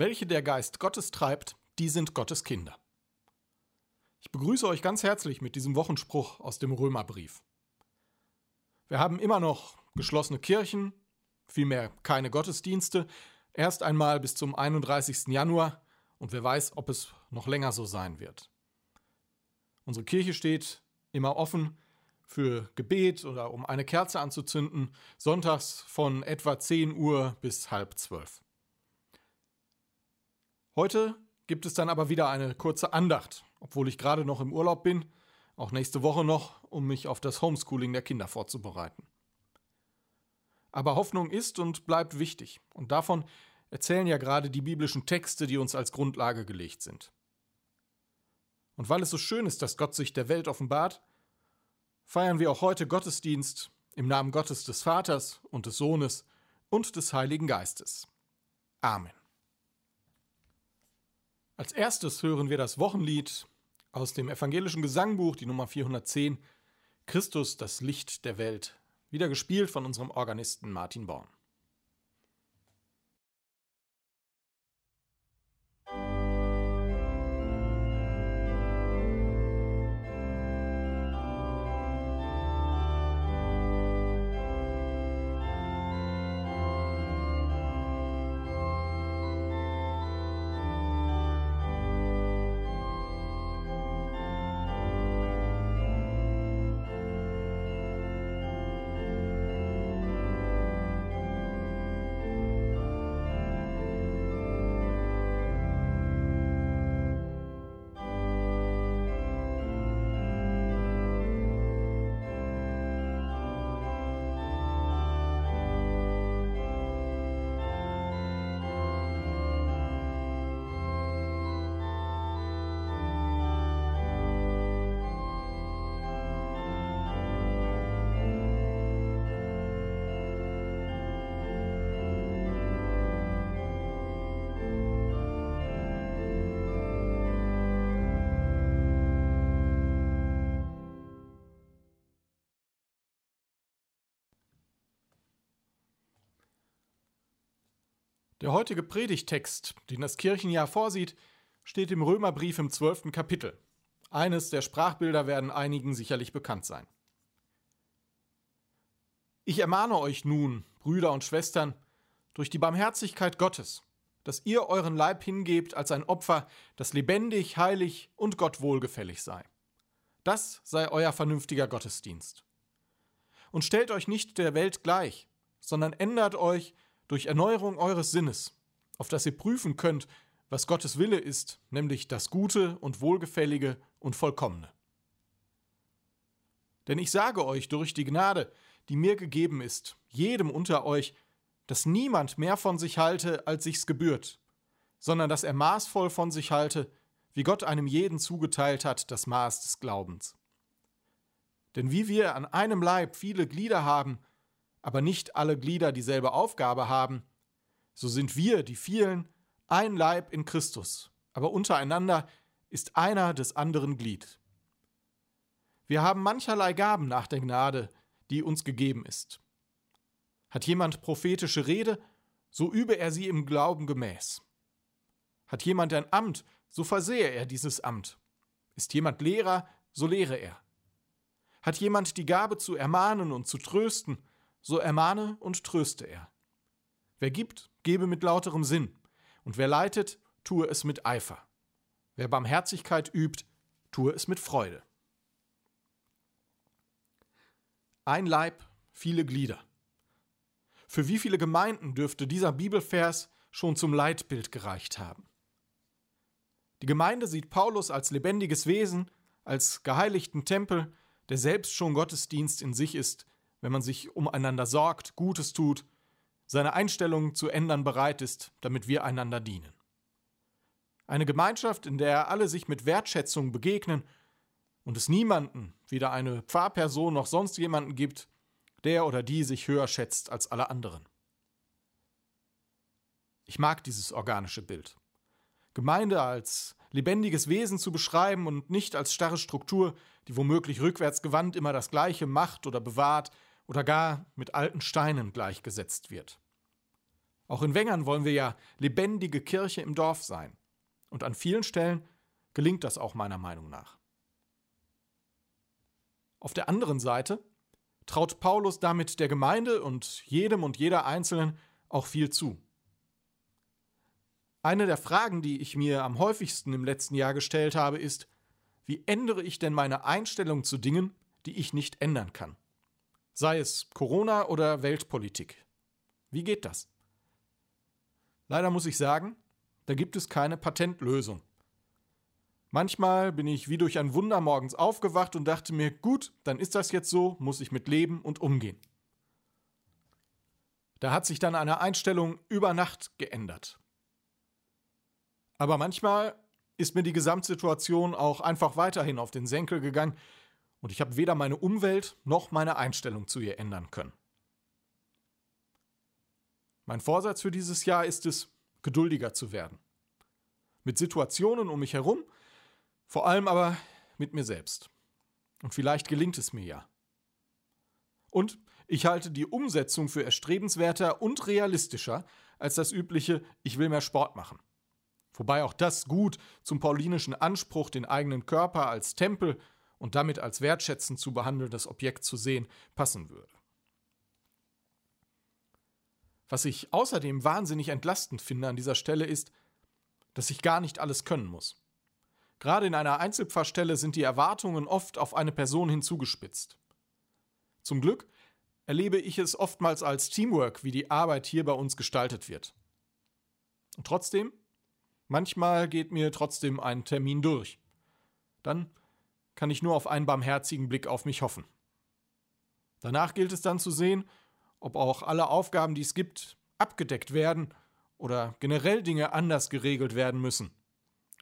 Welche der Geist Gottes treibt, die sind Gottes Kinder. Ich begrüße euch ganz herzlich mit diesem Wochenspruch aus dem Römerbrief. Wir haben immer noch geschlossene Kirchen, vielmehr keine Gottesdienste, erst einmal bis zum 31. Januar und wer weiß, ob es noch länger so sein wird. Unsere Kirche steht immer offen für Gebet oder um eine Kerze anzuzünden, sonntags von etwa 10 Uhr bis 11:30. Heute gibt es dann aber wieder eine kurze Andacht, obwohl ich gerade noch im Urlaub bin, auch nächste Woche noch, um mich auf das Homeschooling der Kinder vorzubereiten. Aber Hoffnung ist und bleibt wichtig und davon erzählen ja gerade die biblischen Texte, die uns als Grundlage gelegt sind. Und weil es so schön ist, dass Gott sich der Welt offenbart, feiern wir auch heute Gottesdienst im Namen Gottes des Vaters und des Sohnes und des Heiligen Geistes. Amen. Als erstes hören wir das Wochenlied aus dem evangelischen Gesangbuch, die Nummer 410, Christus, das Licht der Welt, wieder gespielt von unserem Organisten Martin Born. Der heutige Predigttext, den das Kirchenjahr vorsieht, steht im Römerbrief im 12. Kapitel. Eines der Sprachbilder werden einigen sicherlich bekannt sein. Ich ermahne euch nun, Brüder und Schwestern, durch die Barmherzigkeit Gottes, dass ihr euren Leib hingebt als ein Opfer, das lebendig, heilig und Gott wohlgefällig sei. Das sei euer vernünftiger Gottesdienst. Und stellt euch nicht der Welt gleich, sondern ändert euch durch Erneuerung eures Sinnes, auf das ihr prüfen könnt, was Gottes Wille ist, nämlich das Gute und Wohlgefällige und Vollkommene. Denn ich sage euch durch die Gnade, die mir gegeben ist, jedem unter euch, dass niemand mehr von sich halte, als sich's gebührt, sondern dass er maßvoll von sich halte, wie Gott einem jeden zugeteilt hat, das Maß des Glaubens. Denn wie wir an einem Leib viele Glieder haben, aber nicht alle Glieder dieselbe Aufgabe haben, so sind wir, die vielen, ein Leib in Christus, aber untereinander ist einer des anderen Glied. Wir haben mancherlei Gaben nach der Gnade, die uns gegeben ist. Hat jemand prophetische Rede, so übe er sie im Glauben gemäß. Hat jemand ein Amt, so versehe er dieses Amt. Ist jemand Lehrer, so lehre er. Hat jemand die Gabe zu ermahnen und zu trösten, so ermahne und tröste er. Wer gibt, gebe mit lauterem Sinn, und wer leitet, tue es mit Eifer. Wer Barmherzigkeit übt, tue es mit Freude. Ein Leib, viele Glieder. Für wie viele Gemeinden dürfte dieser Bibelvers schon zum Leitbild gereicht haben? Die Gemeinde sieht Paulus als lebendiges Wesen, als geheiligten Tempel, der selbst schon Gottesdienst in sich ist, wenn man sich umeinander sorgt, Gutes tut, seine Einstellung zu ändern bereit ist, damit wir einander dienen. Eine Gemeinschaft, in der alle sich mit Wertschätzung begegnen und es niemanden, weder eine Pfarrperson noch sonst jemanden gibt, der oder die sich höher schätzt als alle anderen. Ich mag dieses organische Bild. Gemeinde als lebendiges Wesen zu beschreiben und nicht als starre Struktur, die womöglich rückwärtsgewandt immer das Gleiche macht oder bewahrt, oder gar mit alten Steinen gleichgesetzt wird. Auch in Wängern wollen wir ja lebendige Kirche im Dorf sein. Und an vielen Stellen gelingt das auch meiner Meinung nach. Auf der anderen Seite traut Paulus damit der Gemeinde und jedem und jeder Einzelnen auch viel zu. Eine der Fragen, die ich mir am häufigsten im letzten Jahr gestellt habe, ist: Wie ändere ich denn meine Einstellung zu Dingen, die ich nicht ändern kann? Sei es Corona oder Weltpolitik. Wie geht das? Leider muss ich sagen, da gibt es keine Patentlösung. Manchmal bin ich wie durch ein Wunder morgens aufgewacht und dachte mir, gut, dann ist das jetzt so, muss ich mit leben und umgehen. Da hat sich dann eine Einstellung über Nacht geändert. Aber manchmal ist mir die Gesamtsituation auch einfach weiterhin auf den Senkel gegangen und ich habe weder meine Umwelt noch meine Einstellung zu ihr ändern können. Mein Vorsatz für dieses Jahr ist es, geduldiger zu werden. Mit Situationen um mich herum, vor allem aber mit mir selbst. Und vielleicht gelingt es mir ja. Und ich halte die Umsetzung für erstrebenswerter und realistischer als das übliche, ich will mehr Sport machen. Wobei auch das gut zum paulinischen Anspruch, den eigenen Körper als Tempel und damit als wertschätzend zu behandelndes Objekt zu sehen, passen würde. Was ich außerdem wahnsinnig entlastend finde an dieser Stelle ist, dass ich gar nicht alles können muss. Gerade in einer Einzelpfarrstelle sind die Erwartungen oft auf eine Person hinzugespitzt. Zum Glück erlebe ich es oftmals als Teamwork, wie die Arbeit hier bei uns gestaltet wird. Und trotzdem, manchmal geht mir trotzdem ein Termin durch. Dann kann ich nur auf einen barmherzigen Blick auf mich hoffen. Danach gilt es dann zu sehen, ob auch alle Aufgaben, die es gibt, abgedeckt werden oder generell Dinge anders geregelt werden müssen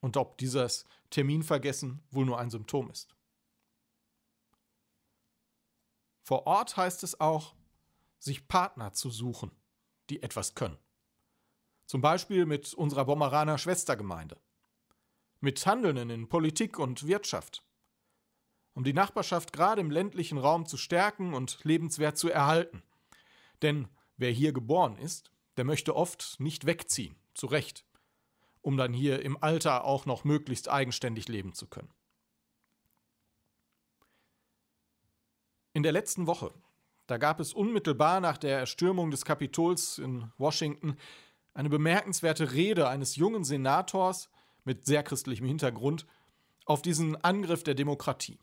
und ob dieses Terminvergessen wohl nur ein Symptom ist. Vor Ort heißt es auch, sich Partner zu suchen, die etwas können. Zum Beispiel mit unserer Bomaraner Schwestergemeinde, mit Handelnden in Politik und Wirtschaft, um die Nachbarschaft gerade im ländlichen Raum zu stärken und lebenswert zu erhalten. Denn wer hier geboren ist, der möchte oft nicht wegziehen, zu Recht, um dann hier im Alter auch noch möglichst eigenständig leben zu können. In der letzten Woche, da gab es unmittelbar nach der Erstürmung des Kapitols in Washington eine bemerkenswerte Rede eines jungen Senators mit sehr christlichem Hintergrund auf diesen Angriff der Demokratie.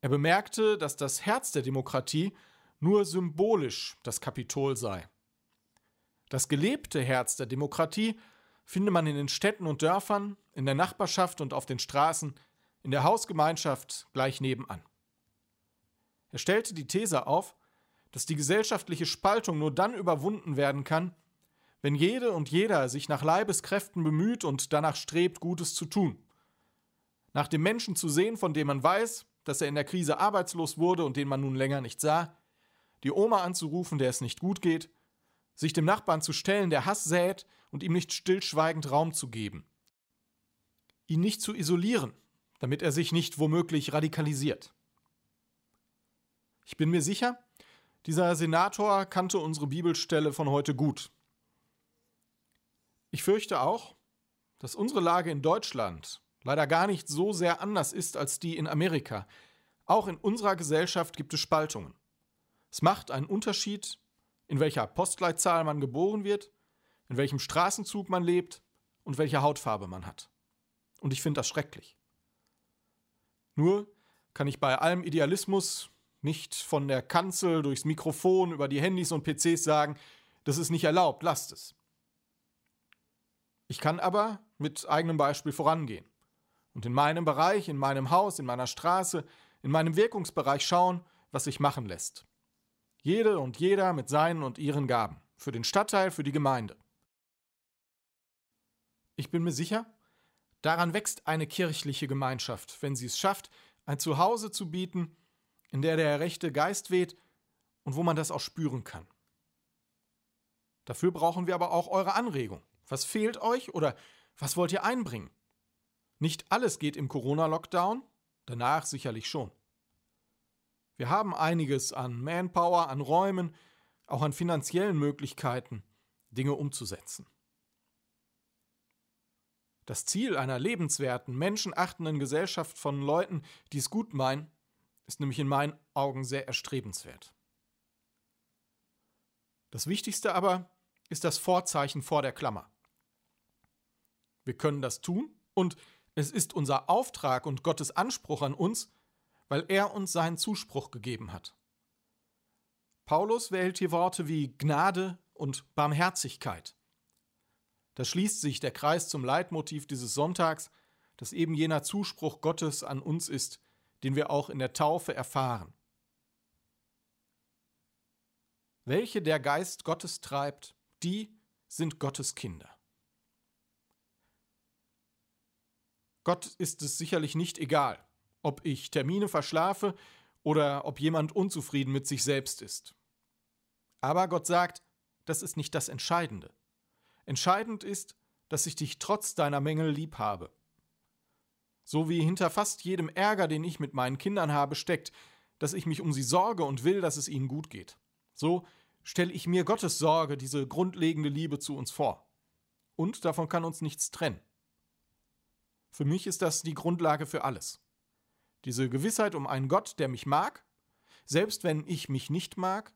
Er bemerkte, dass das Herz der Demokratie nur symbolisch das Kapitol sei. Das gelebte Herz der Demokratie findet man in den Städten und Dörfern, in der Nachbarschaft und auf den Straßen, in der Hausgemeinschaft gleich nebenan. Er stellte die These auf, dass die gesellschaftliche Spaltung nur dann überwunden werden kann, wenn jede und jeder sich nach Leibeskräften bemüht und danach strebt, Gutes zu tun. Nach dem Menschen zu sehen, von dem man weiß, dass er in der Krise arbeitslos wurde und den man nun länger nicht sah, die Oma anzurufen, der es nicht gut geht, sich dem Nachbarn zu stellen, der Hass sät und ihm nicht stillschweigend Raum zu geben. Ihn nicht zu isolieren, damit er sich nicht womöglich radikalisiert. Ich bin mir sicher, dieser Senator kannte unsere Bibelstelle von heute gut. Ich fürchte auch, dass unsere Lage in Deutschland leider gar nicht so sehr anders ist als die in Amerika. Auch in unserer Gesellschaft gibt es Spaltungen. Es macht einen Unterschied, in welcher Postleitzahl man geboren wird, in welchem Straßenzug man lebt und welche Hautfarbe man hat. Und ich finde das schrecklich. Nur kann ich bei allem Idealismus nicht von der Kanzel durchs Mikrofon über die Handys und PCs sagen, das ist nicht erlaubt, lasst es. Ich kann aber mit eigenem Beispiel vorangehen und in meinem Bereich, in meinem Haus, in meiner Straße, in meinem Wirkungsbereich schauen, was sich machen lässt. Jede und jeder mit seinen und ihren Gaben. Für den Stadtteil, für die Gemeinde. Ich bin mir sicher, daran wächst eine kirchliche Gemeinschaft, wenn sie es schafft, ein Zuhause zu bieten, in der rechte Geist weht und wo man das auch spüren kann. Dafür brauchen wir aber auch eure Anregung. Was fehlt euch oder was wollt ihr einbringen? Nicht alles geht im Corona-Lockdown, danach sicherlich schon. Wir haben einiges an Manpower, an Räumen, auch an finanziellen Möglichkeiten, Dinge umzusetzen. Das Ziel einer lebenswerten, menschenachtenden Gesellschaft von Leuten, die es gut meinen, ist nämlich in meinen Augen sehr erstrebenswert. Das Wichtigste aber ist das Vorzeichen vor der Klammer. Wir können das tun und es ist unser Auftrag und Gottes Anspruch an uns, weil er uns seinen Zuspruch gegeben hat. Paulus wählt hier Worte wie Gnade und Barmherzigkeit. Da schließt sich der Kreis zum Leitmotiv dieses Sonntags, das eben jener Zuspruch Gottes an uns ist, den wir auch in der Taufe erfahren. Welche der Geist Gottes treibt, die sind Gottes Kinder. Gott ist es sicherlich nicht egal, ob ich Termine verschlafe oder ob jemand unzufrieden mit sich selbst ist. Aber Gott sagt, das ist nicht das Entscheidende. Entscheidend ist, dass ich dich trotz deiner Mängel lieb habe. So wie hinter fast jedem Ärger, den ich mit meinen Kindern habe, steckt, dass ich mich um sie sorge und will, dass es ihnen gut geht. So stelle ich mir Gottes Sorge, diese grundlegende Liebe zu uns vor. Und davon kann uns nichts trennen. Für mich ist das die Grundlage für alles. Diese Gewissheit um einen Gott, der mich mag, selbst wenn ich mich nicht mag,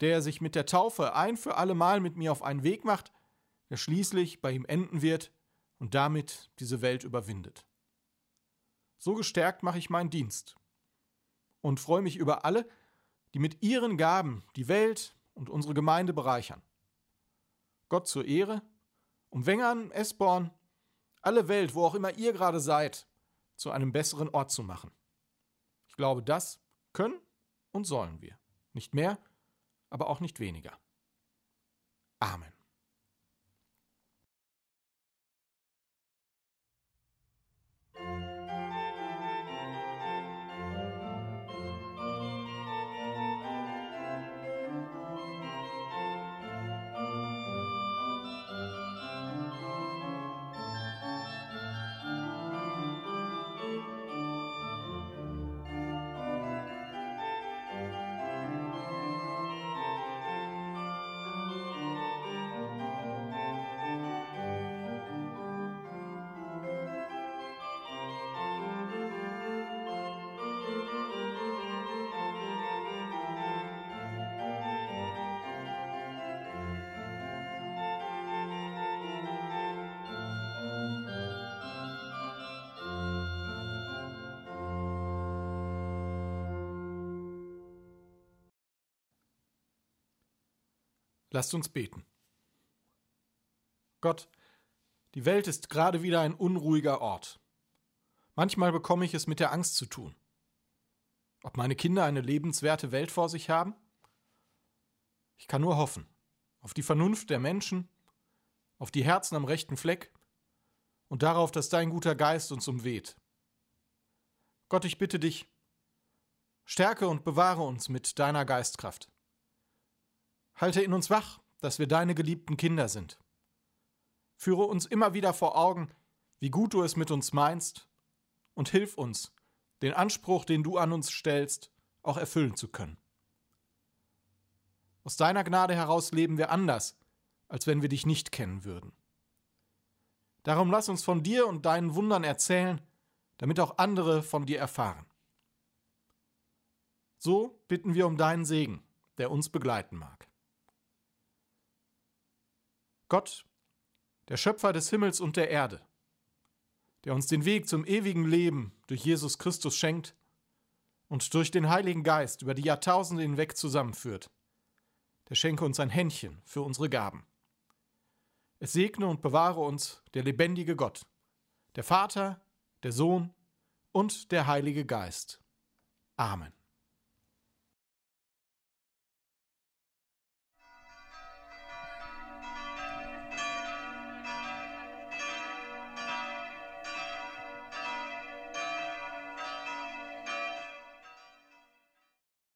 der sich mit der Taufe ein für alle Mal mit mir auf einen Weg macht, der schließlich bei ihm enden wird und damit diese Welt überwindet. So gestärkt mache ich meinen Dienst und freue mich über alle, die mit ihren Gaben die Welt und unsere Gemeinde bereichern. Gott zur Ehre, um Wängern, Esborn, alle Welt, wo auch immer ihr gerade seid, zu einem besseren Ort zu machen. Ich glaube, das können und sollen wir. Nicht mehr, aber auch nicht weniger. Amen. Lasst uns beten. Gott, die Welt ist gerade wieder ein unruhiger Ort. Manchmal bekomme ich es mit der Angst zu tun. Ob meine Kinder eine lebenswerte Welt vor sich haben? Ich kann nur hoffen. Auf die Vernunft der Menschen, auf die Herzen am rechten Fleck und darauf, dass dein guter Geist uns umweht. Gott, ich bitte dich, stärke und bewahre uns mit deiner Geistkraft. Halte in uns wach, dass wir deine geliebten Kinder sind. Führe uns immer wieder vor Augen, wie gut du es mit uns meinst, und hilf uns, den Anspruch, den du an uns stellst, auch erfüllen zu können. Aus deiner Gnade heraus leben wir anders, als wenn wir dich nicht kennen würden. Darum lass uns von dir und deinen Wundern erzählen, damit auch andere von dir erfahren. So bitten wir um deinen Segen, der uns begleiten mag. Gott, der Schöpfer des Himmels und der Erde, der uns den Weg zum ewigen Leben durch Jesus Christus schenkt und durch den Heiligen Geist über die Jahrtausende hinweg zusammenführt, der schenke uns ein Händchen für unsere Gaben. Es segne und bewahre uns der lebendige Gott, der Vater, der Sohn und der Heilige Geist. Amen.